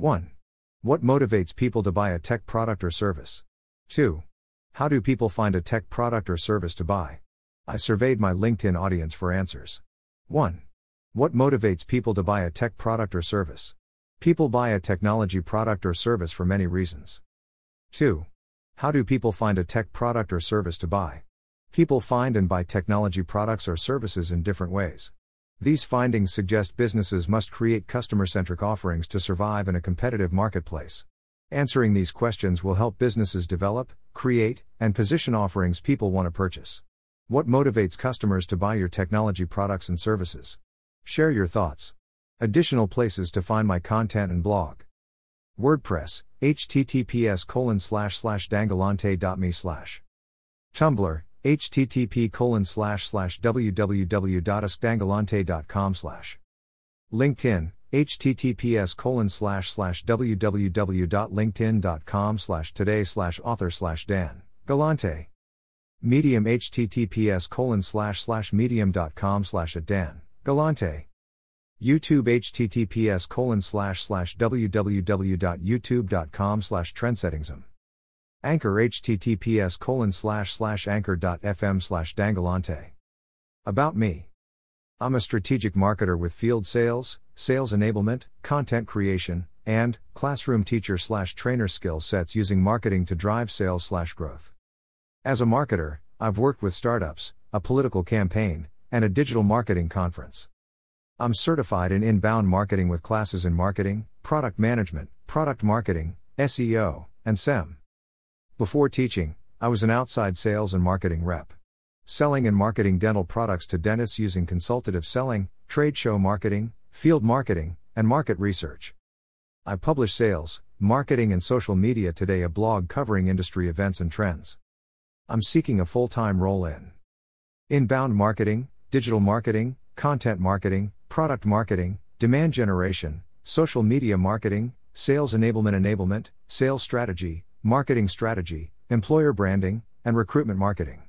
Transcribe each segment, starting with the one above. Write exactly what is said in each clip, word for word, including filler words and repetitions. one. What motivates people to buy a tech product or service? two. How do people find a tech product or service to buy? I surveyed my LinkedIn audience for answers. one. What motivates people to buy a tech product or service? People buy a technology product or service for many reasons. two. How do people find a tech product or service to buy? People find and buy technology products or services in different ways. These findings suggest businesses must create customer-centric offerings to survive in a competitive marketplace. Answering these questions will help businesses develop, create, and position offerings people want to purchase. What motivates customers to buy your technology products and services? Share your thoughts. Additional places to find my content and blog. WordPress, https colon slash slash dangalante.me slash. Tumblr, http colon slash slash www.dangalante.com slash. LinkedIn, https colon slash slash www.linkedin.com slash today slash author slash Dan Galante. Medium, https colon slash slash medium.com slash at Dan Galante. YouTube, https colon slash slash www.youtube.com slash trendsettingsum. Anchor, https colon slash slash anchor.fm slash dangalante. About me. I'm a strategic marketer with field sales, sales enablement, content creation, and classroom teacher slash trainer skill sets using marketing to drive sales slash growth. As a marketer, I've worked with startups, a political campaign, and a digital marketing conference. I'm certified in inbound marketing with classes in marketing, product management, product marketing, S E O, and S E M. Before teaching, I was an outside sales and marketing rep, selling and marketing dental products to dentists using consultative selling, trade show marketing, field marketing, and market research. I publish Sales, Marketing and Social Media Today, a blog covering industry events and trends. I'm seeking a full-time role in inbound marketing, digital marketing, content marketing, product marketing, demand generation, social media marketing, sales enablement enablement, sales strategy, marketing strategy, employer branding, and recruitment marketing.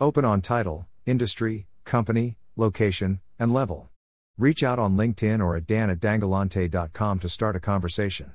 Open on title, industry, company, location, and level. Reach out on LinkedIn or at dan at dangalante dot com to start a conversation.